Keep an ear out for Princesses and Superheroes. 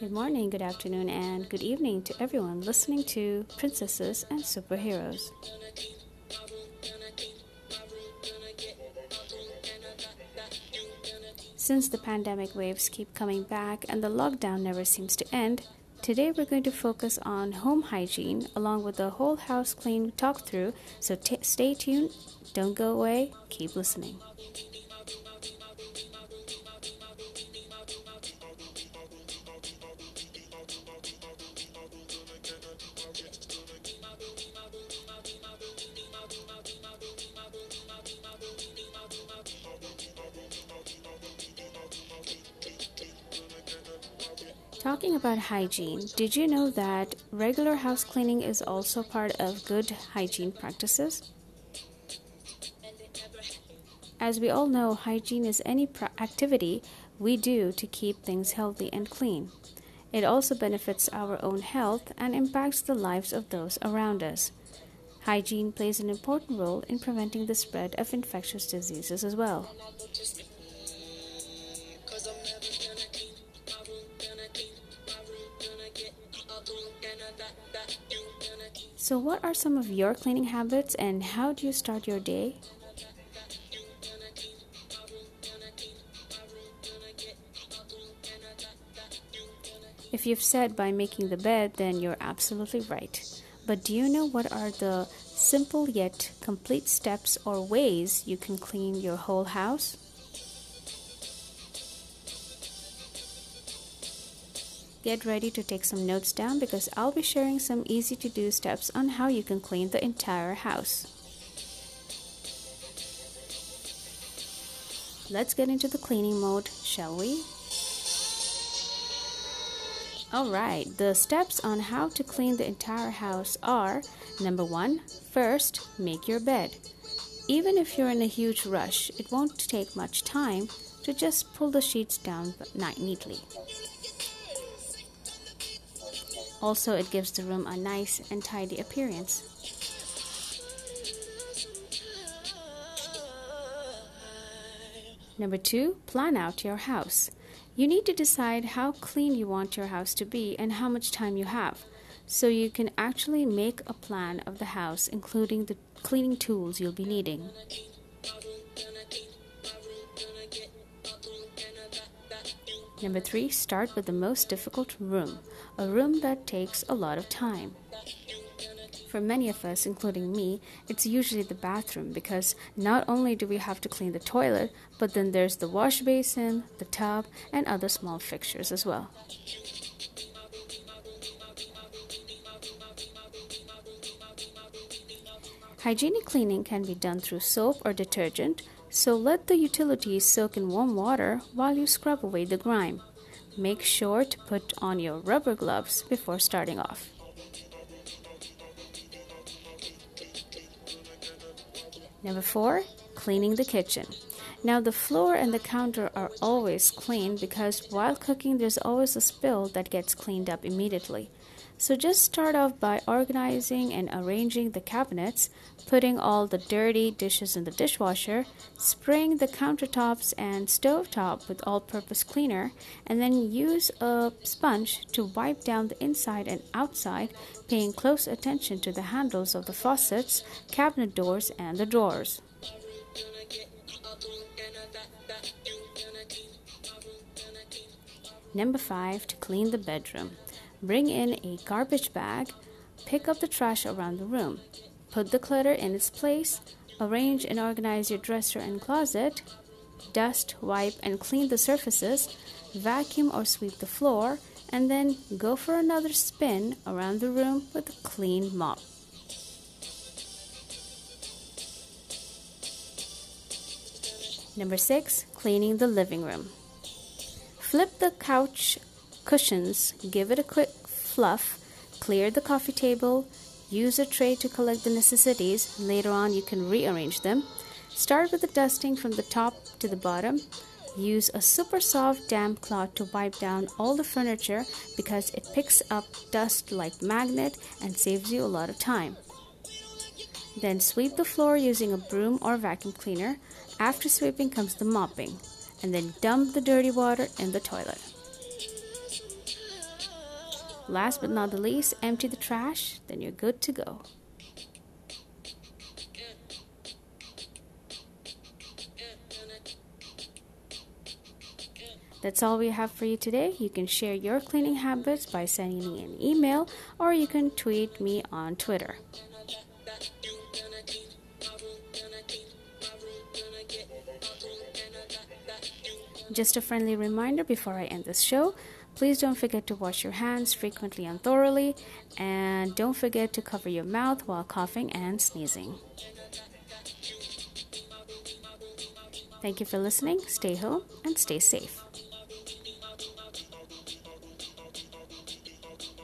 Good morning, good afternoon, and good evening to everyone listening to Princesses and Superheroes. Since the pandemic waves keep coming back and the lockdown never seems to end, today we're going to focus on home hygiene along with the whole house clean talk through, so stay tuned, don't go away, keep listening. Talking about hygiene, did you know that regular house cleaning is also part of good hygiene practices? As we all know, hygiene is any activity we do to keep things healthy and clean. It also benefits our own health and impacts the lives of those around us. Hygiene plays an important role in preventing the spread of infectious diseases as well. So what are some of your cleaning habits and how do you start your day? If you've said by making the bed, then you're absolutely right. But do you know what are the simple yet complete steps or ways you can clean your whole house? Get ready to take some notes down because I'll be sharing some easy-to-do steps on how you can clean the entire house. Let's get into the cleaning mode, shall we? Alright, the steps on how to clean the entire house are: number one, first, make your bed. Even if you're in a huge rush, it won't take much time to just pull the sheets down neatly. Also, it gives the room a nice and tidy appearance. Number two, plan out your house. You need to decide how clean you want your house to be and how much time you have, so you can actually make a plan of the house, including the cleaning tools you'll be needing. Number three, start with the most difficult room, a room that takes a lot of time. For many of us, including me, it's usually the bathroom because not only do we have to clean the toilet, but then there's the wash basin, the tub, and other small fixtures as well. Hygienic cleaning can be done through soap or detergent, so let the utilities soak in warm water while you scrub away the grime. Make sure to put on your rubber gloves before starting off. Number four, cleaning the kitchen. Now the floor and the counter are always clean because while cooking there's always a spill that gets cleaned up immediately. So just start off by organizing and arranging the cabinets, putting all the dirty dishes in the dishwasher, spraying the countertops and stovetop with all-purpose cleaner, and then use a sponge to wipe down the inside and outside, paying close attention to the handles of the faucets, cabinet doors, and the drawers. Number 5. To clean the bedroom. Bring in a garbage bag, pick up the trash around the room, put the clutter in its place, arrange and organize your dresser and closet, dust, wipe and clean the surfaces, vacuum or sweep the floor, and then go for another spin around the room with a clean mop. Number 6. Cleaning the living room. Flip the couch cushions, give it a quick fluff, clear the coffee table, use a tray to collect the necessities, later on you can rearrange them. Start with the dusting from the top to the bottom. Use a super soft damp cloth to wipe down all the furniture because it picks up dust like magnet and saves you a lot of time. Then sweep the floor using a broom or vacuum cleaner. After sweeping comes the mopping, and then dump the dirty water in the toilet. Last but not the least, empty the trash, then you're good to go. That's all we have for you today. You can share your cleaning habits by sending me an email, or you can tweet me on Twitter. Just a friendly reminder before I end this show, please don't forget to wash your hands frequently and thoroughly, and don't forget to cover your mouth while coughing and sneezing. Thank you for listening. Stay home and stay safe.